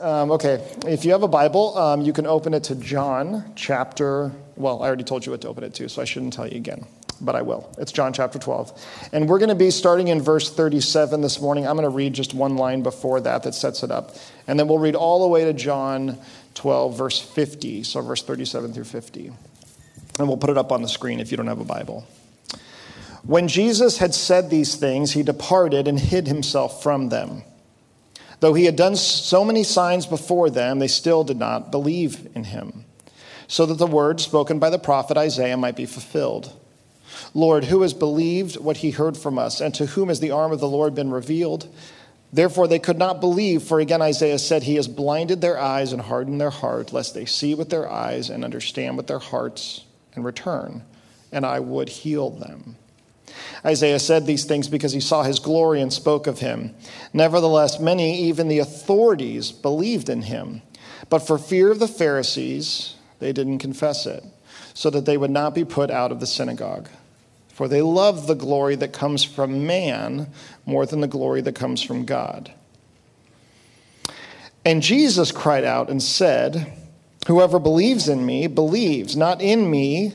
Okay, if you have a Bible, you can open it to John chapter, well, I already told you what to open it to, so I shouldn't tell you again, but I will. It's John chapter 12. And we're going to be starting in verse 37 this morning. I'm going to read just one line before that sets it up. And then we'll read all the way to John 12, verse 50, so verse 37 through 50. And we'll put it up on the screen if you don't have a Bible. When Jesus had said these things, he departed and hid himself from them. Though he had done so many signs before them, they still did not believe in him, so that the word spoken by the prophet Isaiah might be fulfilled. Lord, who has believed what he heard from us, and to whom has the arm of the Lord been revealed? Therefore they could not believe, for again Isaiah said, he has blinded their eyes and hardened their heart, lest they see with their eyes and understand with their hearts and return, and I would heal them. Isaiah said these things because he saw his glory and spoke of him. Nevertheless, many, even the authorities, believed in him. But for fear of the Pharisees, they didn't confess it, so that they would not be put out of the synagogue. For they loved the glory that comes from man more than the glory that comes from God. And Jesus cried out and said, whoever believes in me believes, not in me,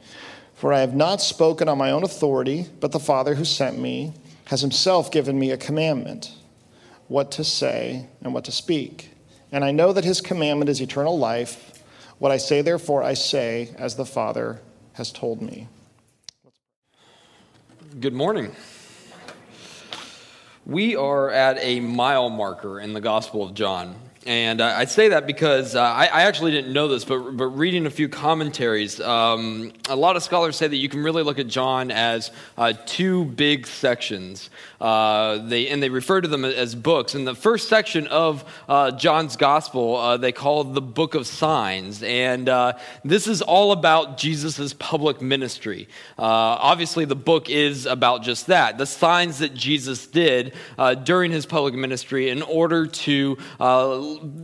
For I have not spoken on my own authority, but the Father who sent me has himself given me a commandment, what to say and what to speak. And I know that his commandment is eternal life. What I say, therefore, I say as the Father has told me. Good morning. We are at a mile marker in the Gospel of John. And I say that because I actually didn't know this, but reading a few commentaries, a lot of scholars say that you can really look at John as two big sections. They refer to them as books. In the first section of John's Gospel, they call the Book of Signs. And this is all about Jesus' public ministry. Obviously, the book is about just that, the signs that Jesus did during his public ministry in order to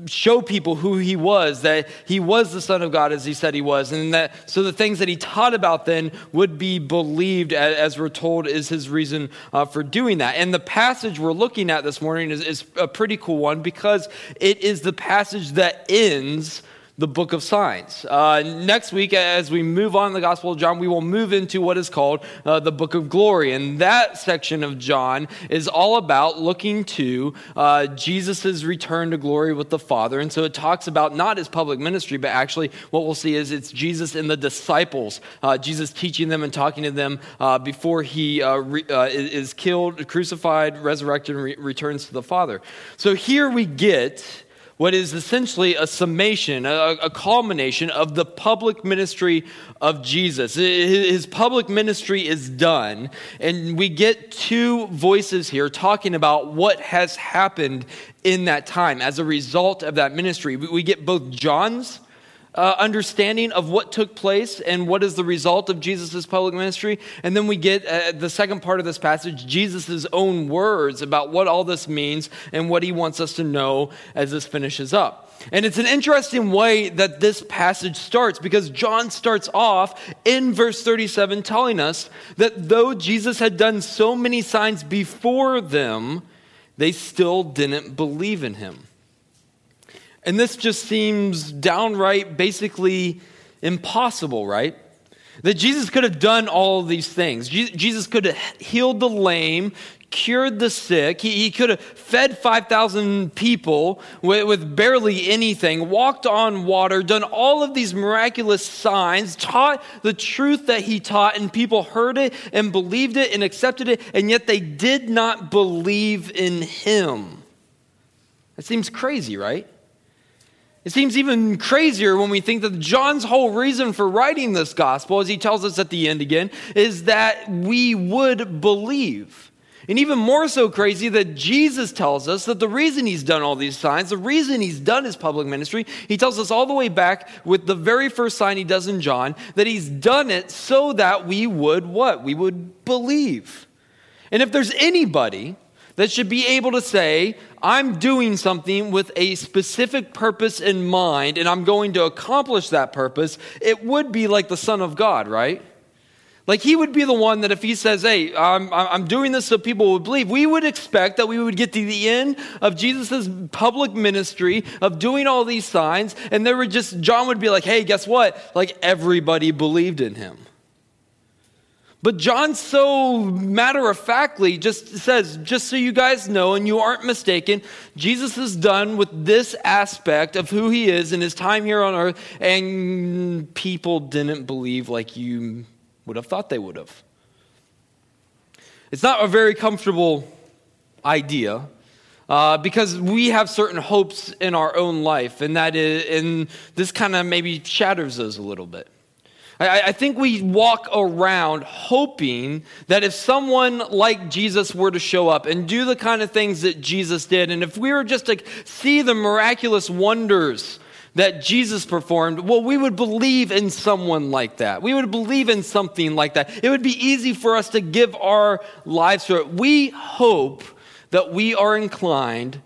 show people who he was, that he was the Son of God as he said he was, and that so the things that he taught about then would be believed, as we're told is his reason for doing that. And the passage we're looking at this morning is a pretty cool one because it is the passage that ends the Book of Signs. Next week, as we move on in the Gospel of John, we will move into what is called the Book of Glory. And that section of John is all about looking to Jesus' return to glory with the Father. And so it talks about not his public ministry, but actually what we'll see is it's Jesus and the disciples, Jesus teaching them and talking to them before he is killed, crucified, resurrected, and returns to the Father. So here we get what is essentially a summation, a culmination of the public ministry of Jesus. His public ministry is done, and we get two voices here talking about what has happened in that time as a result of that ministry. We get both John's understanding of what took place and what is the result of Jesus' public ministry. And then we get the second part of this passage, Jesus' own words about what all this means and what he wants us to know as this finishes up. And it's an interesting way that this passage starts because John starts off in verse 37 telling us that though Jesus had done so many signs before them, they still didn't believe in him. And this just seems downright, basically impossible, right? That Jesus could have done all of these things. Jesus could have healed the lame, cured the sick. He could have fed 5,000 people with barely anything, walked on water, done all of these miraculous signs, taught the truth that he taught, and people heard it and believed it and accepted it, and yet they did not believe in him. That seems crazy, right? It seems even crazier when we think that John's whole reason for writing this gospel, as he tells us at the end again, is that we would believe. And even more so crazy that Jesus tells us that the reason he's done all these signs, the reason he's done his public ministry, he tells us all the way back with the very first sign he does in John, that he's done it so that we would what? We would believe. And if there's anybody that should be able to say, I'm doing something with a specific purpose in mind and I'm going to accomplish that purpose, it would be like the Son of God, right? Like he would be the one that if he says, hey, I'm doing this so people would believe, we would expect that we would get to the end of Jesus' public ministry of doing all these signs, and there would just, John would be like, hey, guess what? Like everybody believed in him. But John so matter-of-factly just says, just so you guys know and you aren't mistaken, Jesus is done with this aspect of who he is in his time here on earth, and people didn't believe like you would have thought they would have. It's not a very comfortable idea because we have certain hopes in our own life, and that is, and this kind of maybe shatters those a little bit. I think we walk around hoping that if someone like Jesus were to show up and do the kind of things that Jesus did, and if we were just to see the miraculous wonders that Jesus performed, well, we would believe in someone like that. We would believe in something like that. It would be easy for us to give our lives to it. We hope that we are inclined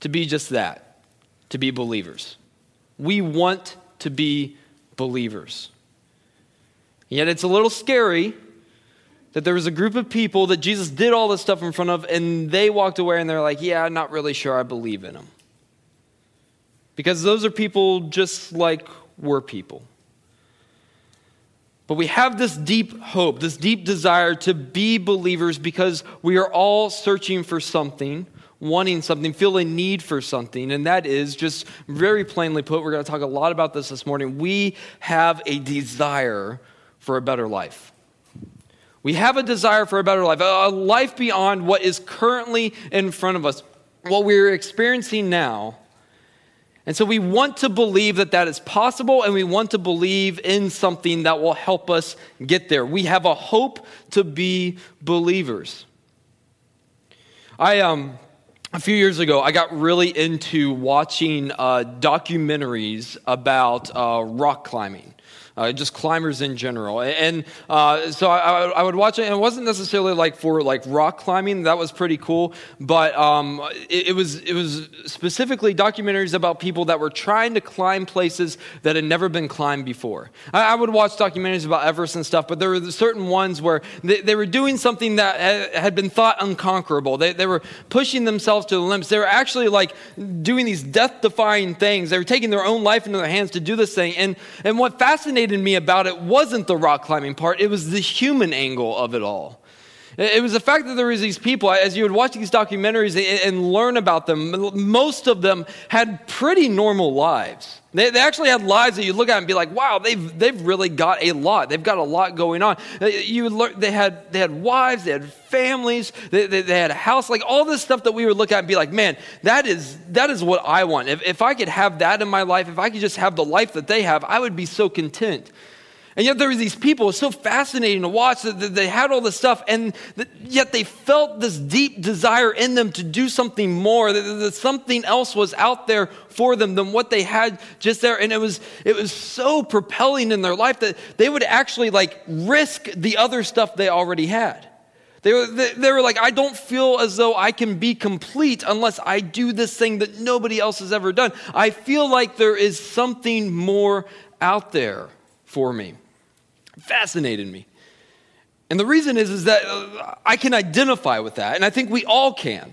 to be just that, to be believers. We want to be believers. Yet it's a little scary that there was a group of people that Jesus did all this stuff in front of, and they walked away and they're like, yeah, I'm not really sure I believe in him. Because those are people just like we're people. But we have this deep hope, this deep desire to be believers because we are all searching for something, wanting something, feel a need for something. And that is, just very plainly put, we're going to talk a lot about this morning, we have a desire for a better life. We have a desire for a better life, a life beyond what is currently in front of us, what we're experiencing now. And so we want to believe that that is possible, and we want to believe in something that will help us get there. We have a hope to be believers. A few years ago, I got really into watching documentaries about rock climbing, just climbers in general. And so I would watch it, and it wasn't necessarily like for like rock climbing. That was pretty cool. But it was specifically documentaries about people that were trying to climb places that had never been climbed before. I would watch documentaries about Everest and stuff, but there were certain ones where they were doing something that had been thought unconquerable. They were pushing themselves to the limits. They were actually like doing these death-defying things. They were taking their own life into their hands to do this thing. And what fascinated me about it wasn't the rock climbing part, it was the human angle of it all. It was the fact that there was these people, as you would watch these documentaries and learn about them, most of them had pretty normal lives. They actually had lives that you look at and be like, wow, they've really got a lot. They've got a lot going on. They had wives, they had families, they had a house, like all this stuff that we would look at and be like, man, that is what I want. If I could have that in my life, if I could just have the life that they have, I would be so content. And yet there were these people, it was so fascinating to watch, that they had all this stuff, and yet they felt this deep desire in them to do something more, that something else was out there for them than what they had just there. And it was so propelling in their life that they would actually like risk the other stuff they already had. They were like, I don't feel as though I can be complete unless I do this thing that nobody else has ever done. I feel like there is something more out there for me. Fascinated me. And the reason is that I can identify with that, and I think we all can.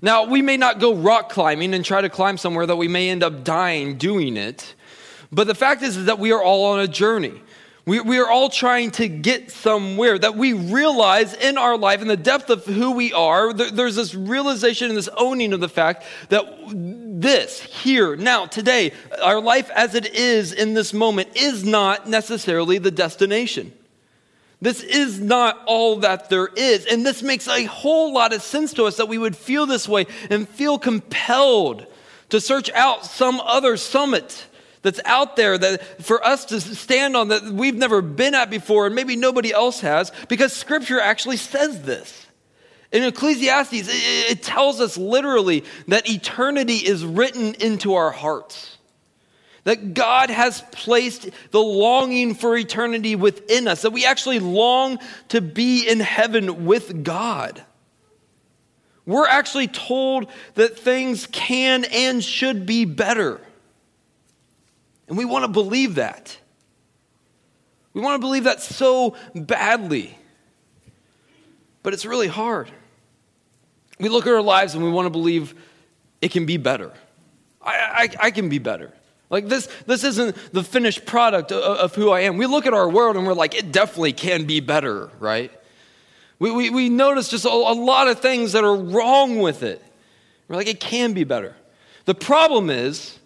Now, we may not go rock climbing and try to climb somewhere that we may end up dying doing it, but the fact is that we are all on a journey. We are all trying to get somewhere, that we realize in our life, in the depth of who we are, there's this realization and this owning of the fact that this, here, now, today, our life as it is in this moment is not necessarily the destination. This is not all that there is. And this makes a whole lot of sense to us that we would feel this way and feel compelled to search out some other summit that's out there that for us to stand on that we've never been at before and maybe nobody else has, because Scripture actually says this. In Ecclesiastes, it tells us literally that eternity is written into our hearts. That God has placed the longing for eternity within us. That we actually long to be in heaven with God. We're actually told that things can and should be better. And we want to believe that. We want to believe that so badly. But it's really hard. We look at our lives and we want to believe it can be better. I can be better. Like this isn't the finished product of who I am. We look at our world and we're like, it definitely can be better, right? We notice just a lot of things that are wrong with it. We're like, it can be better. The problem is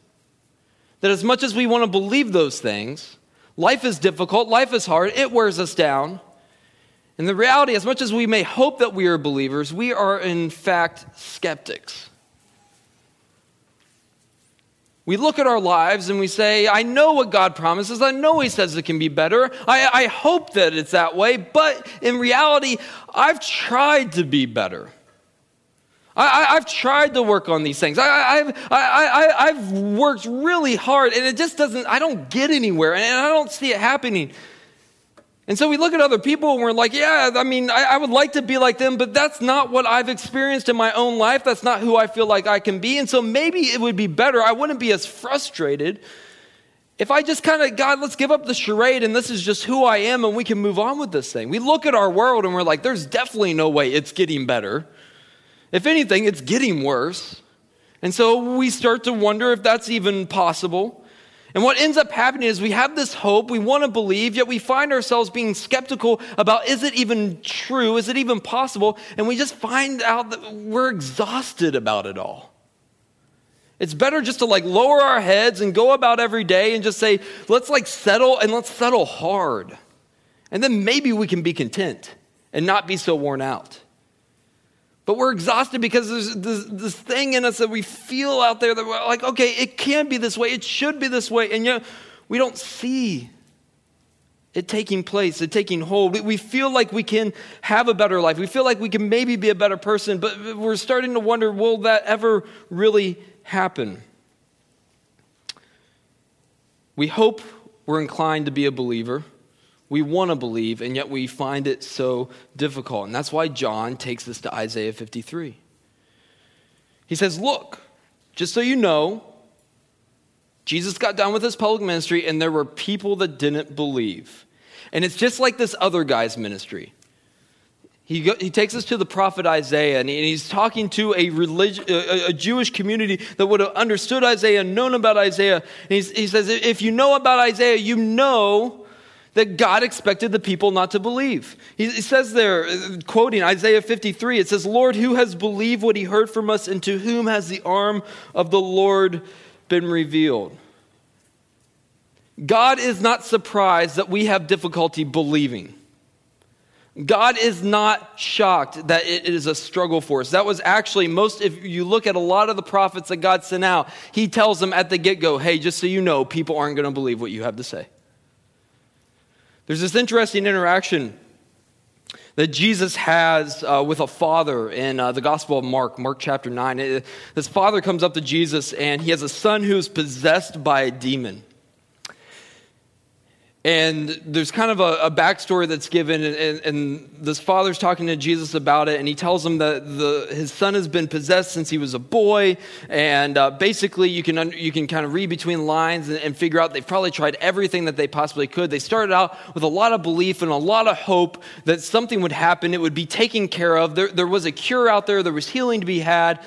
that as much as we want to believe those things, life is difficult, life is hard, it wears us down. And the reality, as much as we may hope that we are believers, we are in fact skeptics. We look at our lives and we say, I know what God promises, I know He says it can be better, I hope that it's that way, but in reality, I've tried to be better. I've tried to work on these things. I've worked really hard, and it just doesn't, I don't get anywhere, and I don't see it happening. And so we look at other people and we're like, yeah, I mean, I would like to be like them, but that's not what I've experienced in my own life. That's not who I feel like I can be. And so maybe it would be better. I wouldn't be as frustrated if I just kind of, God, let's give up the charade and this is just who I am and we can move on with this thing. We look at our world and we're like, there's definitely no way it's getting better. If anything, it's getting worse. And so we start to wonder if that's even possible. And what ends up happening is we have this hope, we want to believe, yet we find ourselves being skeptical about, is it even true? Is it even possible? And we just find out that we're exhausted about it all. It's better just to lower our heads and go about every day and just say, let's settle, and let's settle hard. And then maybe we can be content and not be so worn out. But we're exhausted because there's this thing in us that we feel out there that we're like, okay, it can be this way, it should be this way, and yet we don't see it taking place, it taking hold. We feel like we can have a better life. We feel like we can maybe be a better person, but we're starting to wonder, will that ever really happen? We hope we're inclined to be a believer. We want to believe, and yet we find it so difficult. And that's why John takes us to Isaiah 53. He says, look, just so you know, Jesus got done with his public ministry, and there were people that didn't believe. And it's just like this other guy's ministry. He takes us to the prophet Isaiah, and he's talking to a Jewish community that would have understood Isaiah, known about Isaiah. And he says, if you know about Isaiah, you know that God expected the people not to believe. He says there, quoting Isaiah 53, it says, Lord, who has believed what he heard from us, and to whom has the arm of the Lord been revealed? God is not surprised that we have difficulty believing. God is not shocked that it is a struggle for us. That was actually if you look at a lot of the prophets that God sent out, he tells them at the get-go, hey, just so you know, people aren't going to believe what you have to say. There's this interesting interaction that Jesus has with a father in the Gospel of Mark chapter 9. This father comes up to Jesus, and he has a son who's possessed by a demon. And there's kind of a backstory that's given, and this father's talking to Jesus about it, and he tells him that his son has been possessed since he was a boy, and basically you can kind of read between lines and figure out they've probably tried everything that they possibly could. They started out with a lot of belief and a lot of hope that something would happen, it would be taken care of, there was a cure out there was healing to be had.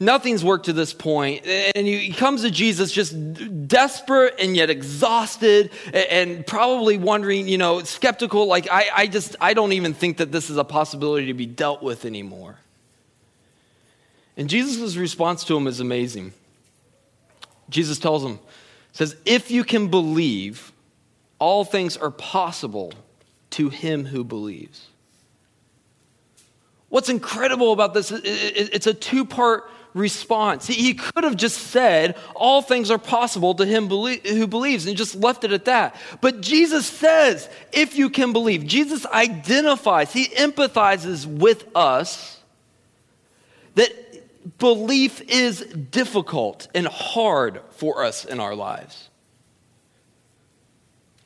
Nothing's worked to this point, and he comes to Jesus just desperate and yet exhausted and probably wondering, skeptical, I don't even think that this is a possibility to be dealt with anymore. And Jesus' response to him is amazing. Jesus tells him, says, if you can believe, all things are possible to him who believes. What's incredible about this, it's a two-part response. He could have just said, all things are possible to him who believes, and just left it at that. But Jesus says, if you can believe. Jesus identifies, he empathizes with us that belief is difficult and hard for us in our lives.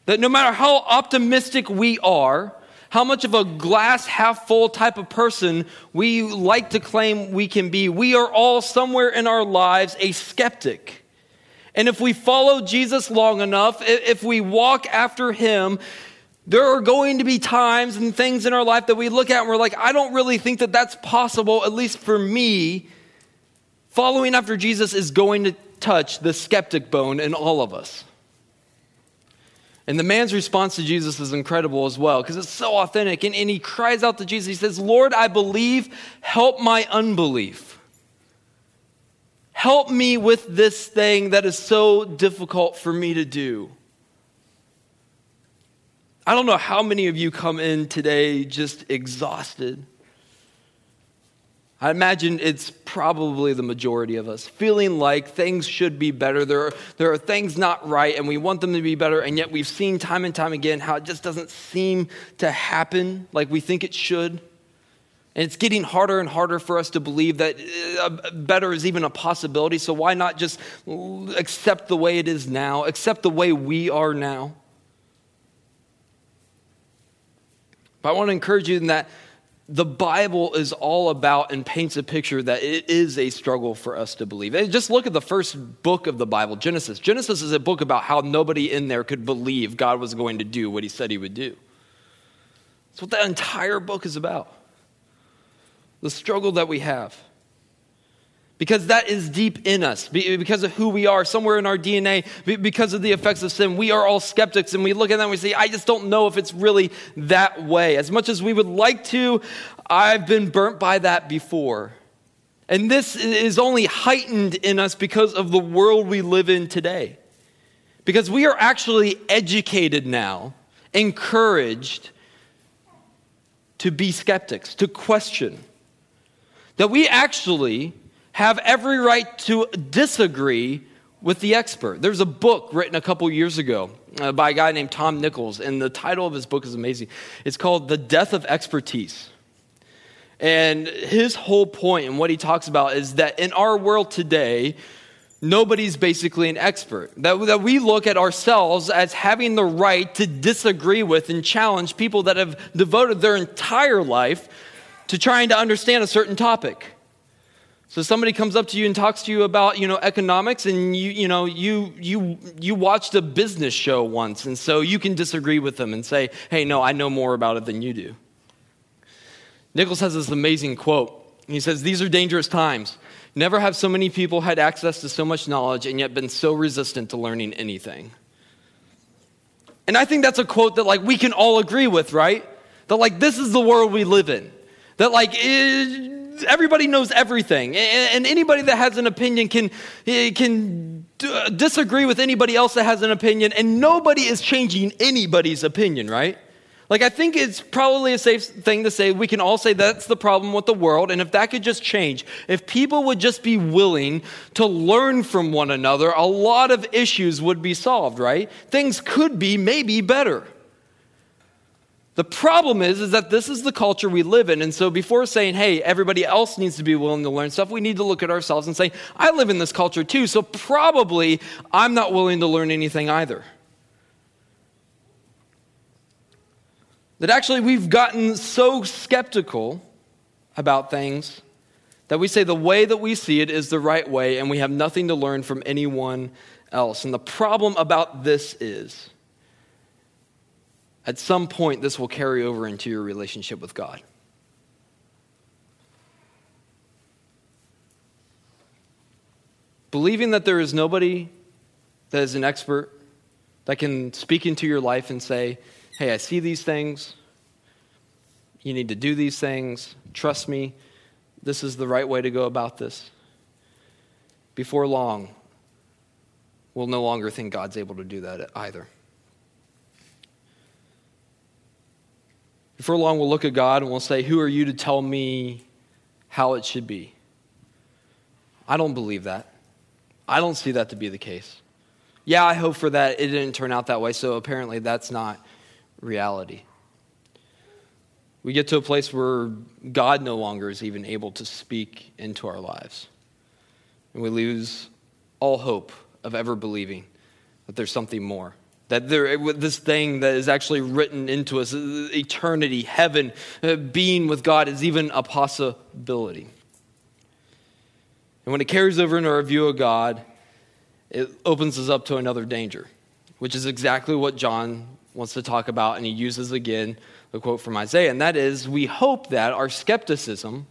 That no matter how optimistic we are, how much of a glass half full type of person we like to claim we can be, we are all somewhere in our lives a skeptic. And if we follow Jesus long enough, if we walk after him, there are going to be times and things in our life that we look at and we're like, I don't really think that that's possible, at least for me. Following after Jesus is going to touch the skeptic bone in all of us. And the man's response to Jesus is incredible as well, because it's so authentic. And he cries out to Jesus. He says, Lord, I believe, help my unbelief. Help me with this thing that is so difficult for me to do. I don't know how many of you come in today just exhausted. I imagine it's probably the majority of us, feeling like things should be better. There are things not right, and we want them to be better, and yet we've seen time and time again how it just doesn't seem to happen like we think it should. And it's getting harder and harder for us to believe that better is even a possibility, so why not just accept the way it is now, accept the way we are now? But I want to encourage you in that the Bible is all about and paints a picture that it is a struggle for us to believe. Just look at the first book of the Bible, Genesis. Genesis is a book about how nobody in there could believe God was going to do what he said he would do. That's what that entire book is about. The struggle that we have. Because that is deep in us, because of who we are, somewhere in our DNA, because of the effects of sin. We are all skeptics, and we look at that and we say, I just don't know if it's really that way. As much as we would like to, I've been burnt by that before. And this is only heightened in us because of the world we live in today. Because we are actually educated now, encouraged to be skeptics, to question. That we actually have every right to disagree with the expert. There's a book written a couple years ago by a guy named Tom Nichols, and the title of his book is amazing. It's called The Death of Expertise. And his whole point and what he talks about is that in our world today, nobody's basically an expert. That we look at ourselves as having the right to disagree with and challenge people that have devoted their entire life to trying to understand a certain topic. So somebody comes up to you and talks to you about, economics, and you watched a business show once, and so you can disagree with them and say, hey, no, I know more about it than you do. Nichols has this amazing quote. He says, these are dangerous times. Never have so many people had access to so much knowledge and yet been so resistant to learning anything. And I think that's a quote that we can all agree with, right? That this is the world we live in. That everybody knows everything, and anybody that has an opinion can disagree with anybody else that has an opinion, and nobody is changing anybody's opinion, right? I think it's probably a safe thing to say we can all say that's the problem with the world, and if that could just change, if people would just be willing to learn from one another, a lot of issues would be solved, right? Things could be maybe better. The problem is that this is the culture we live in. And so before saying, hey, everybody else needs to be willing to learn stuff, we need to look at ourselves and say, I live in this culture too, so probably I'm not willing to learn anything either. That actually we've gotten so skeptical about things that we say the way that we see it is the right way, and we have nothing to learn from anyone else. And the problem about this is, at some point, this will carry over into your relationship with God. Believing that there is nobody that is an expert that can speak into your life and say, hey, I see these things. You need to do these things. Trust me. This is the right way to go about this. Before long, we'll no longer think God's able to do that either. Before long, we'll look at God and we'll say, who are you to tell me how it should be? I don't believe that. I don't see that to be the case. Yeah, I hope for that. It didn't turn out that way, so apparently that's not reality. We get to a place where God no longer is even able to speak into our lives. And we lose all hope of ever believing that there's something more. That this thing that is actually written into us, eternity, heaven, being with God is even a possibility. And when it carries over into our view of God, it opens us up to another danger, which is exactly what John wants to talk about, and he uses again the quote from Isaiah, and that is, we hope that our skepticism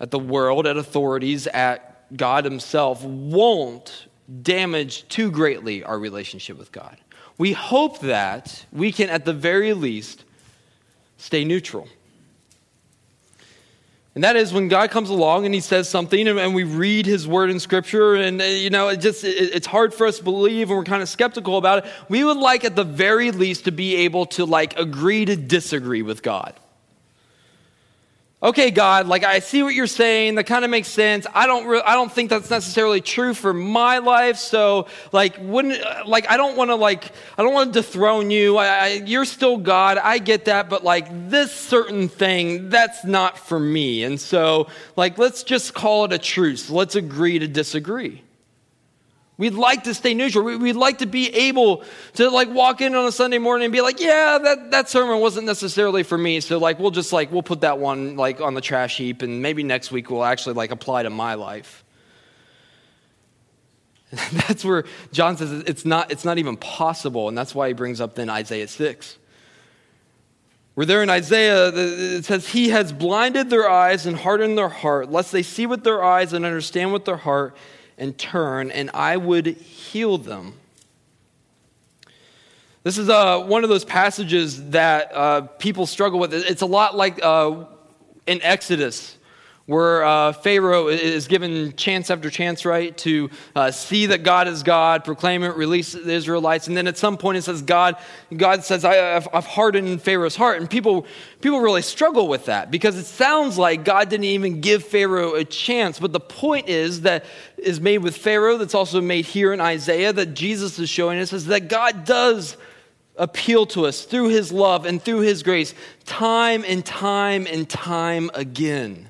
at the world, at authorities, at God himself won't damage too greatly our relationship with God. We hope that we can, at the very least, stay neutral. And that is when God comes along and he says something and we read his word in scripture and, it's hard for us to believe and we're kind of skeptical about it. We would like at the very least to be able to agree to disagree with God. Okay, God, I see what you're saying. That kind of makes sense. I don't think that's necessarily true for my life. So I don't want to dethrone you. You're still God. I get that. But this certain thing, that's not for me. And so let's just call it a truce. Let's agree to disagree. We'd like to stay neutral. We'd like to be able to walk in on a Sunday morning and be that sermon wasn't necessarily for me. So we'll put that one on the trash heap and maybe next week we'll actually apply to my life. That's where John says it's not even possible, and that's why he brings up then Isaiah 6. We're there in Isaiah, it says, he has blinded their eyes and hardened their heart, lest they see with their eyes and understand with their heart, and turn, and I would heal them. This is one of those passages that people struggle with. It's a lot like in Exodus, where Pharaoh is given chance after chance, right, to see that God is God, proclaim it, release the Israelites, and then at some point it says, God says, I've hardened Pharaoh's heart, and people really struggle with that because it sounds like God didn't even give Pharaoh a chance, but the point is that is made with Pharaoh, that's also made here in Isaiah, that Jesus is showing us is that God does appeal to us through his love and through his grace time and time and time again.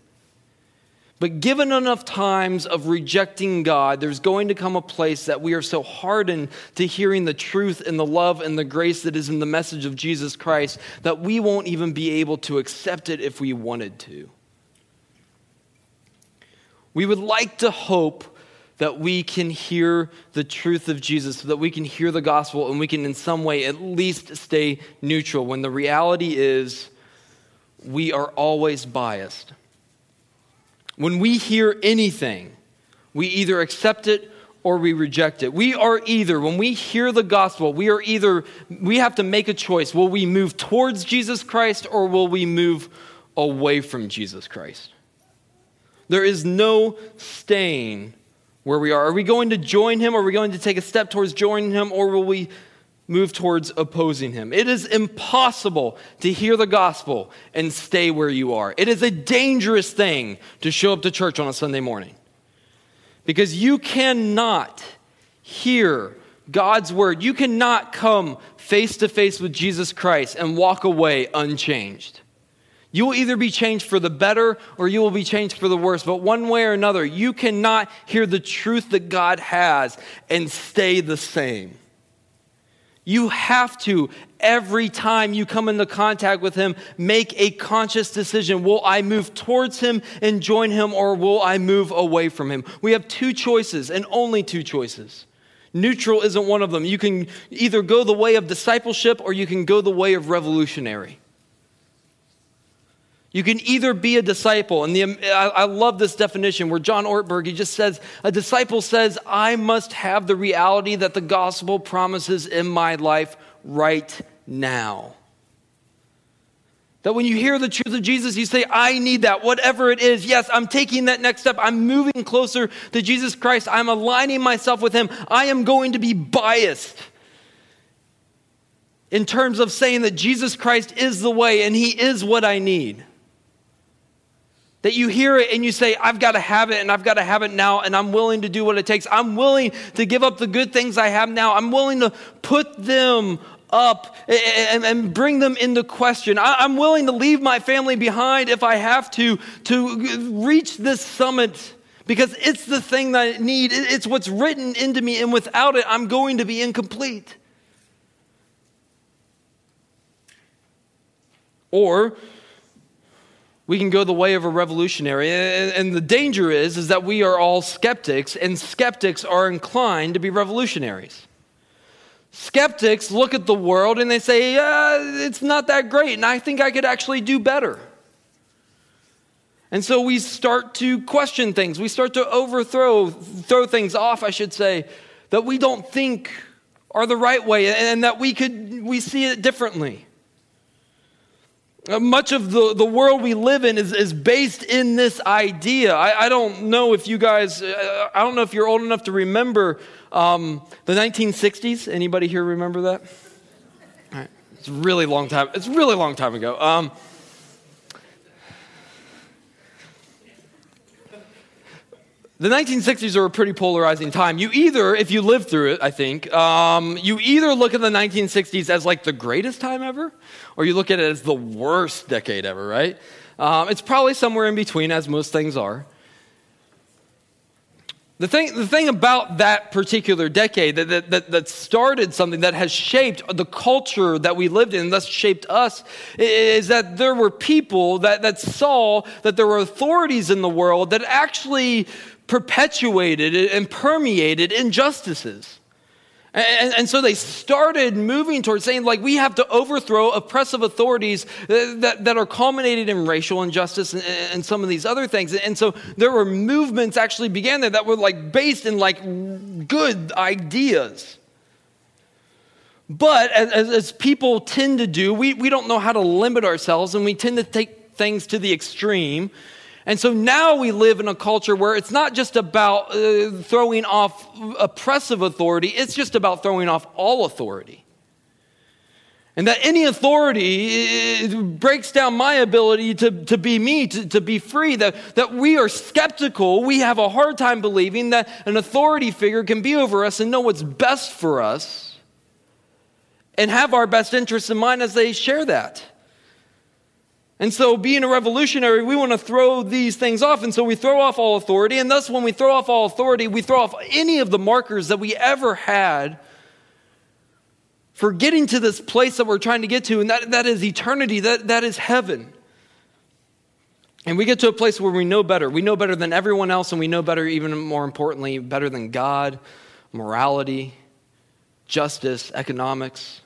But given enough times of rejecting God, there's going to come a place that we are so hardened to hearing the truth and the love and the grace that is in the message of Jesus Christ that we won't even be able to accept it if we wanted to. We would like to hope that we can hear the truth of Jesus, so that we can hear the gospel and we can in some way at least stay neutral, when the reality is we are always biased. When we hear anything, we either accept it or we reject it. When we hear the gospel, we have to make a choice. Will we move towards Jesus Christ or will we move away from Jesus Christ? There is no staying where we are. Are we going to join him? Are we going to take a step towards joining him, or will we move towards opposing him? It is impossible to hear the gospel and stay where you are. It is a dangerous thing to show up to church on a Sunday morning, because you cannot hear God's word. You cannot come face to face with Jesus Christ and walk away unchanged. You will either be changed for the better or you will be changed for the worse. But one way or another, you cannot hear the truth that God has and stay the same. You have to, every time you come into contact with him, make a conscious decision. Will I move towards him and join him, or will I move away from him? We have two choices, and only two choices. Neutral isn't one of them. You can either go the way of discipleship or you can go the way of revolutionary. You can either be a disciple, and I love this definition where John Ortberg, he just says, a disciple says, I must have the reality that the gospel promises in my life right now. That when you hear the truth of Jesus, you say, I need that, whatever it is. Yes, I'm taking that next step. I'm moving closer to Jesus Christ. I'm aligning myself with him. I am going to be biased in terms of saying that Jesus Christ is the way and he is what I need. That you hear it and you say, I've got to have it, and I've got to have it now, and I'm willing to do what it takes. I'm willing to give up the good things I have now. I'm willing to put them up and bring them into question. I'm willing to leave my family behind if I have to reach this summit because it's the thing that I need. It's what's written into me, and without it, I'm going to be incomplete. Or we can go the way of a revolutionary, and the danger is that we are all skeptics, and skeptics are inclined to be revolutionaries. Skeptics look at the world and they say, it's not that great, and I think I could actually do better. And so we start to question things. We start to throw things off, I should say, that we don't think are the right way, and that we see it differently. Much of the world we live in is based in this idea. I don't know if you guys, I don't know if you're old enough to remember the 1960s. Anybody here remember that? All right. It's a really long time. It's a really long time ago. The 1960s are a pretty polarizing time. You either, if you lived through it, I think, you either look at the 1960s as like the greatest time ever, or you look at it as the worst decade ever, right? It's probably somewhere in between, as most things are. The thing about that particular decade that started something that has shaped the culture that we lived in, and thus shaped us, is that there were people that saw that there were authorities in the world that actually perpetuated and permeated injustices. And so they started moving towards saying, like, we have to overthrow oppressive authorities that are culminated in racial injustice and some of these other things. And so there were movements actually began there that were, like, based in, like, good ideas. But as people tend to do, we don't know how to limit ourselves, and we tend to take things to the extreme. And so now we live in a culture where it's not just about throwing off oppressive authority, it's just about throwing off all authority. And that any authority breaks down my ability to be me, to be free, that we are skeptical, we have a hard time believing that an authority figure can be over us and know what's best for us and have our best interests in mind as they share that. And so being a revolutionary, we want to throw these things off. And so we throw off all authority. And thus, when we throw off all authority, we throw off any of the markers that we ever had for getting to this place that we're trying to get to. And that is eternity. That is heaven. And we get to a place where we know better. We know better than everyone else. And we know better, even more importantly, better than God, morality, justice, economics.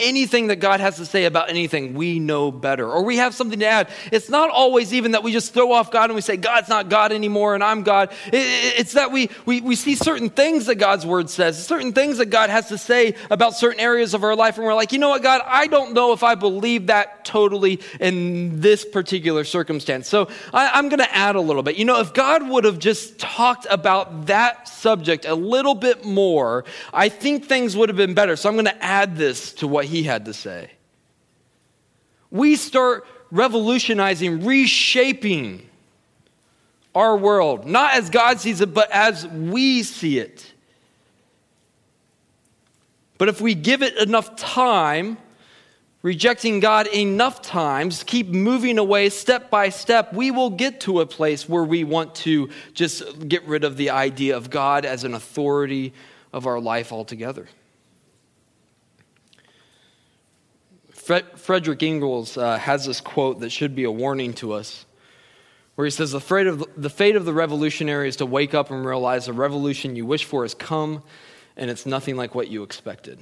Anything that God has to say about anything, we know better. Or we have something to add. It's not always even that we just throw off God and we say, God's not God anymore and I'm God. It's that we see certain things that God's word says, certain things that God has to say about certain areas of our life. And we're like, you know what, God, I don't know if I believe that totally in this particular circumstance. So I'm going to add a little bit. You know, if God would have just talked about that subject a little bit more, I think things would have been better. So I'm going to add this to what he had to say. We start revolutionizing, reshaping our world, not as God sees it, but as we see it. But if we give it enough time, rejecting God enough times, keep moving away step by step, we will get to a place where we want to just get rid of the idea of God as an authority of our life altogether. Frederick Ingalls has this quote that should be a warning to us, where he says, the fate of the revolutionary is to wake up and realize the revolution you wish for has come, and it's nothing like what you expected.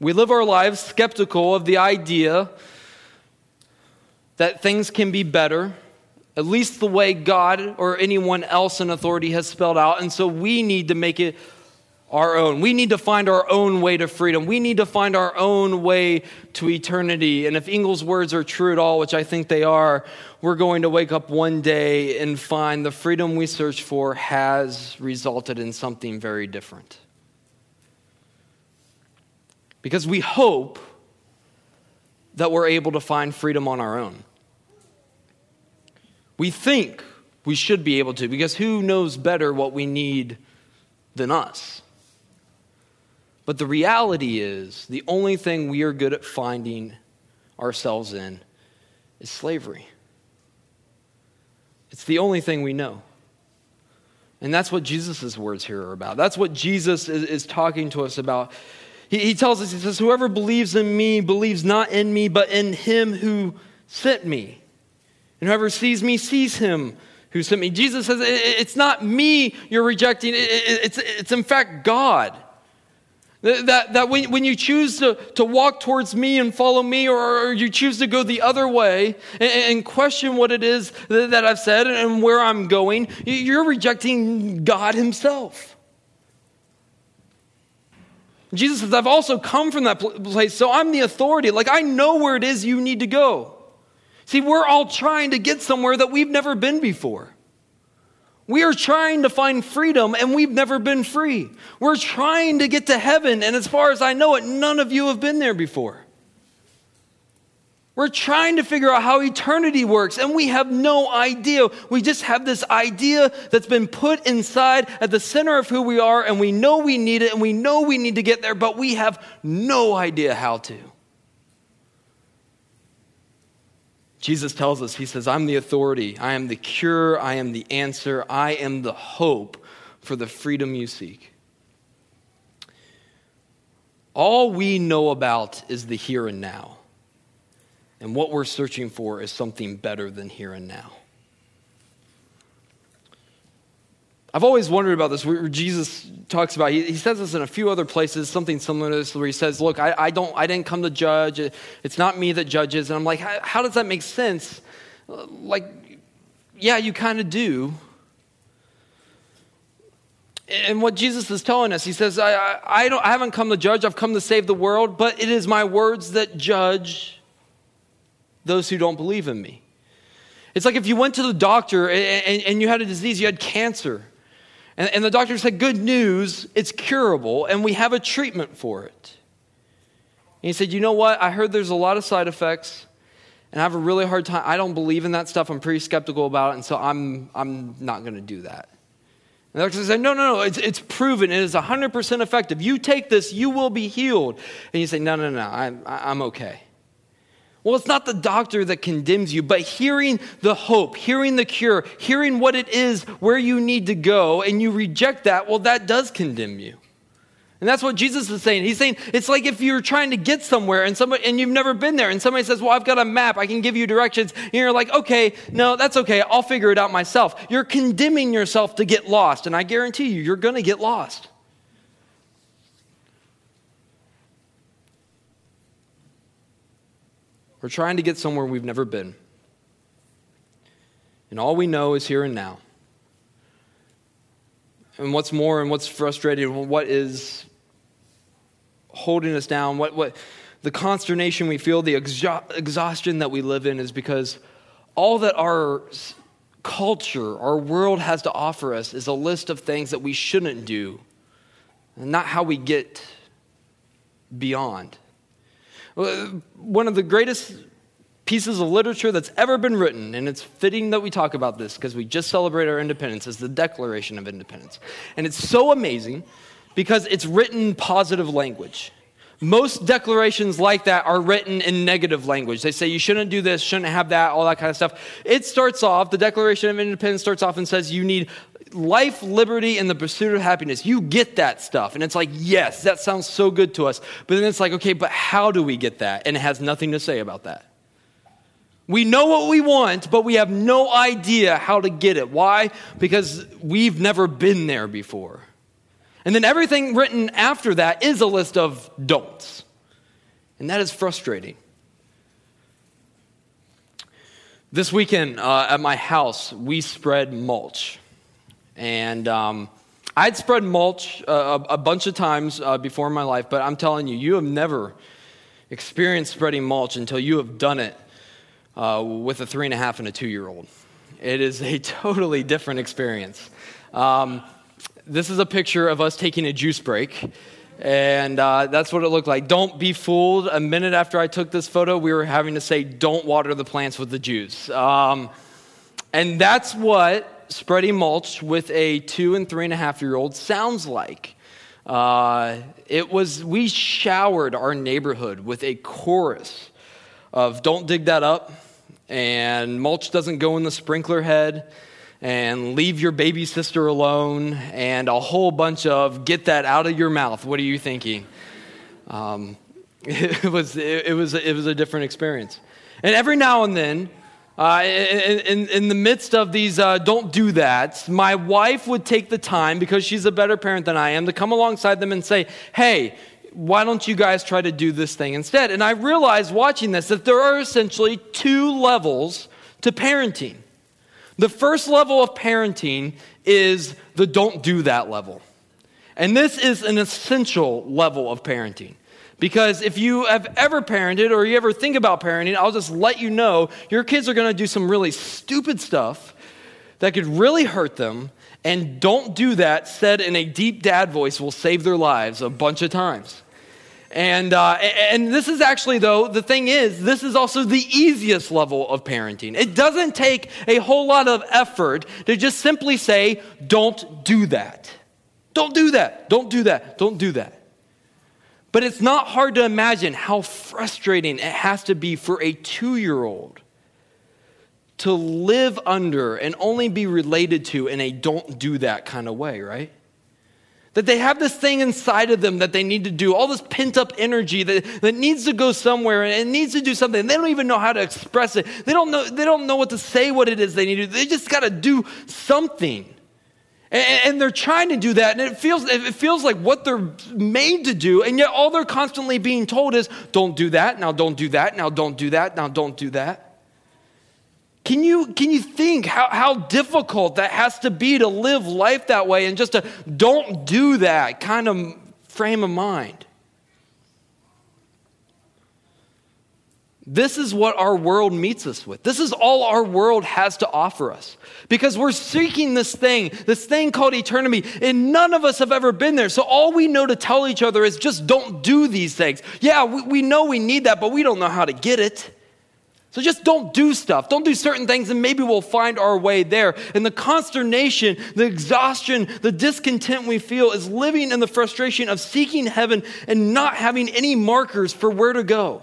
We live our lives skeptical of the idea that things can be better, at least the way God or anyone else in authority has spelled out, and so we need to make it our own. We need to find our own way to freedom. We need to find our own way to eternity. And if Ingalls' words are true at all, which I think they are, we're going to wake up one day and find the freedom we search for has resulted in something very different. Because we hope that we're able to find freedom on our own. We think we should be able to, because who knows better what we need than us? But the reality is, the only thing we are good at finding ourselves in is slavery. It's the only thing we know. And that's what Jesus' words here are about. That's what Jesus is talking to us about. He tells us, he says, whoever believes in me believes not in me, but in him who sent me. And whoever sees me sees him who sent me. Jesus says, it's not me you're rejecting. It's in fact God. That when you choose to walk towards me and follow me, or you choose to go the other way and question what it is that I've said and where I'm going, you're rejecting God himself. Jesus says, I've also come from that place, so I'm the authority. Like, I know where it is you need to go. See, we're all trying to get somewhere that we've never been before. We are trying to find freedom, and we've never been free. We're trying to get to heaven, and as far as I know it, none of you have been there before. We're trying to figure out how eternity works, and we have no idea. We just have this idea that's been put inside at the center of who we are, and we know we need it, and we know we need to get there, but we have no idea how to. Jesus tells us, he says, I'm the authority, I am the cure, I am the answer, I am the hope for the freedom you seek. All we know about is the here and now. And what we're searching for is something better than here and now. I've always wondered about this, where Jesus talks about, he says this in a few other places, something similar to this, where he says, look, I didn't come to judge. It's not me that judges. And I'm like, how does that make sense? Like, yeah, you kind of do. And what Jesus is telling us, he says, I haven't come to judge. I've come to save the world, but it is my words that judge those who don't believe in me. It's like if you went to the doctor and you had a disease, you had cancer. And the doctor said, good news, it's curable, and we have a treatment for it. And he said, you know what? I heard there's a lot of side effects, and I have a really hard time. I don't believe in that stuff. I'm pretty skeptical about it, and so I'm not going to do that. And the doctor said, no, it's proven. It is 100% effective. You take this, you will be healed. And you say, no, I'm okay. Well, it's not the doctor that condemns you, but hearing the hope, hearing the cure, hearing what it is, where you need to go, and you reject that, well, that does condemn you. And that's what Jesus is saying. He's saying, it's like if you're trying to get somewhere and you've never been there, and somebody says, well, I've got a map, I can give you directions, and you're like, okay, no, that's okay, I'll figure it out myself. You're condemning yourself to get lost, and I guarantee you, you're going to get lost. We're trying to get somewhere we've never been. And all we know is here and now. And what's more and what's frustrating, what is holding us down, what the consternation we feel, the exhaustion that we live in is because all that our culture, our world has to offer us is a list of things that we shouldn't do and not how we get beyond. One of the greatest pieces of literature that's ever been written, and it's fitting that we talk about this because we just celebrate our independence, is the Declaration of Independence. And it's so amazing because it's written positive language. Most declarations like that are written in negative language. They say you shouldn't do this, shouldn't have that, all that kind of stuff. It starts off, the Declaration of Independence starts off and says you need life, liberty, and the pursuit of happiness. You get that stuff. And it's like, yes, that sounds so good to us. But then it's like, okay, but how do we get that? And it has nothing to say about that. We know what we want, but we have no idea how to get it. Why? Because we've never been there before. And then everything written after that is a list of don'ts. And that is frustrating. This weekend at my house, we spread mulch. And I'd spread mulch a bunch of times before in my life, but I'm telling you, you have never experienced spreading mulch until you have done it with a 3.5 and a 2-year-old. It is a totally different experience. This is a picture of us taking a juice break, and that's what it looked like. Don't be fooled. A minute after I took this photo, we were having to say, don't water the plants with the juice. And that's what spreading mulch with a 2- and 3.5-year-old sounds like. We showered our neighborhood with a chorus of "Don't Dig That Up" and "Mulch Doesn't Go in the Sprinkler Head" and "Leave Your Baby Sister Alone" and a whole bunch of "Get That Out of Your Mouth. What Are You Thinking?" It was a different experience. And every now and then, in the midst of these "don't do that," my wife would take the time, because she's a better parent than I am, to come alongside them and say, "Hey, why don't you guys try to do this thing instead?" And I realized watching this that there are essentially two levels to parenting. The first level of parenting is the "don't do that" level. And this is an essential level of parenting. Because if you have ever parented or you ever think about parenting, I'll just let you know, your kids are going to do some really stupid stuff that could really hurt them, and "don't do that" said in a deep dad voice will save their lives a bunch of times. And this is actually, though, the thing is, this is also the easiest level of parenting. It doesn't take a whole lot of effort to just simply say, "Don't do that. Don't do that. Don't do that. Don't do that." But it's not hard to imagine how frustrating it has to be for a 2-year-old to live under and only be related to in a "don't do that" kind of way, right? That they have this thing inside of them that they need to do, all this pent-up energy that needs to go somewhere and it needs to do something. They don't even know how to express it. They don't know what to say, what it is they need to do. They just got to do something. And they're trying to do that, and it feels like what they're made to do, and yet all they're constantly being told is, "Don't do that, now don't do that, now don't do that, now don't do that." Can you think how difficult that has to be to live life that way in just a "don't do that" kind of frame of mind? This is what our world meets us with. This is all our world has to offer us. Because we're seeking this thing called eternity, and none of us have ever been there. So all we know to tell each other is just "don't do these things." Yeah, we know we need that, but we don't know how to get it. So just don't do stuff. Don't do certain things, and maybe we'll find our way there. And the consternation, the exhaustion, the discontent we feel is living in the frustration of seeking heaven and not having any markers for where to go.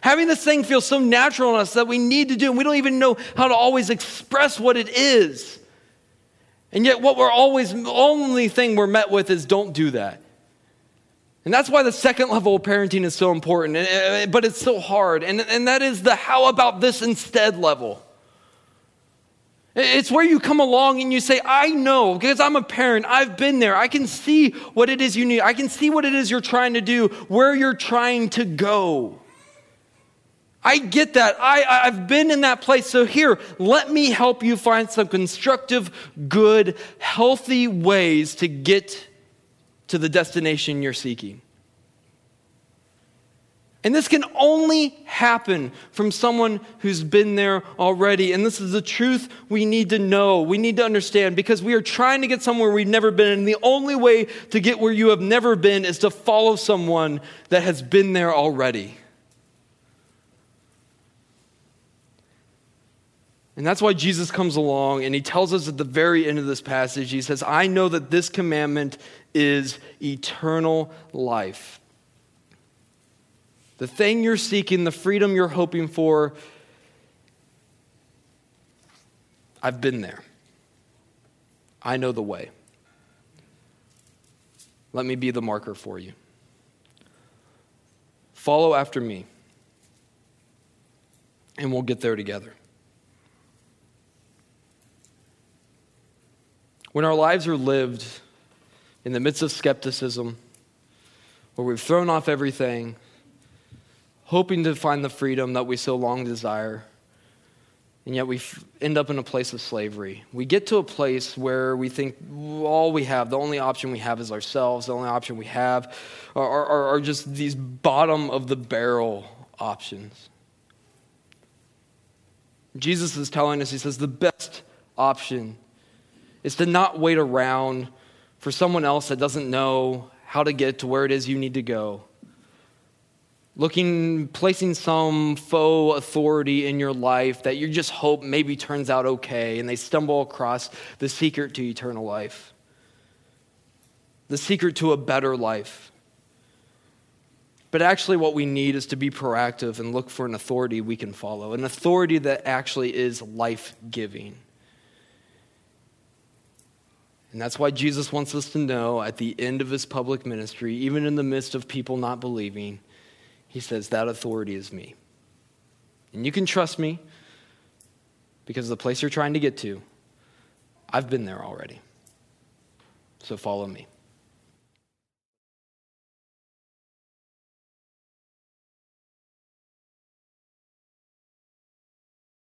Having this thing feel so natural in us that we need to do, and we don't even know how to always express what it is. And yet what we're always, the only thing we're met with is "don't do that." And that's why the second level of parenting is so important, but it's so hard. And that is the "how about this instead" level. It's where you come along and you say, "I know, because I'm a parent, I've been there. I can see what it is you need. I can see what it is you're trying to do, where you're trying to go. I get that. I've been in that place. So here, let me help you find some constructive, good, healthy ways to get to the destination you're seeking." And this can only happen from someone who's been there already. And this is the truth we need to know. We need to understand, because we are trying to get somewhere we've never been. And the only way to get where you have never been is to follow someone that has been there already. And that's why Jesus comes along and he tells us at the very end of this passage, he says, "I know that this commandment is eternal life." The thing you're seeking, the freedom you're hoping for, I've been there. I know the way. Let me be the marker for you. Follow after me, and we'll get there together. When our lives are lived in the midst of skepticism, where we've thrown off everything, hoping to find the freedom that we so long desire, and yet we end up in a place of slavery. We get to a place where we think all we have, the only option we have is ourselves, the only option we have are just these bottom-of-the-barrel options. Jesus is telling us, he says, the best option is to not wait around for someone else that doesn't know how to get to where it is you need to go. Placing some faux authority in your life that you just hope maybe turns out okay, and they stumble across the secret to eternal life. the secret to a better life. But actually what we need is to be proactive and look for an authority we can follow, an authority that actually is life-giving. And that's why Jesus wants us to know at the end of his public ministry, even in the midst of people not believing, he says, that authority is me. And you can trust me because the place you're trying to get to, I've been there already. So follow me.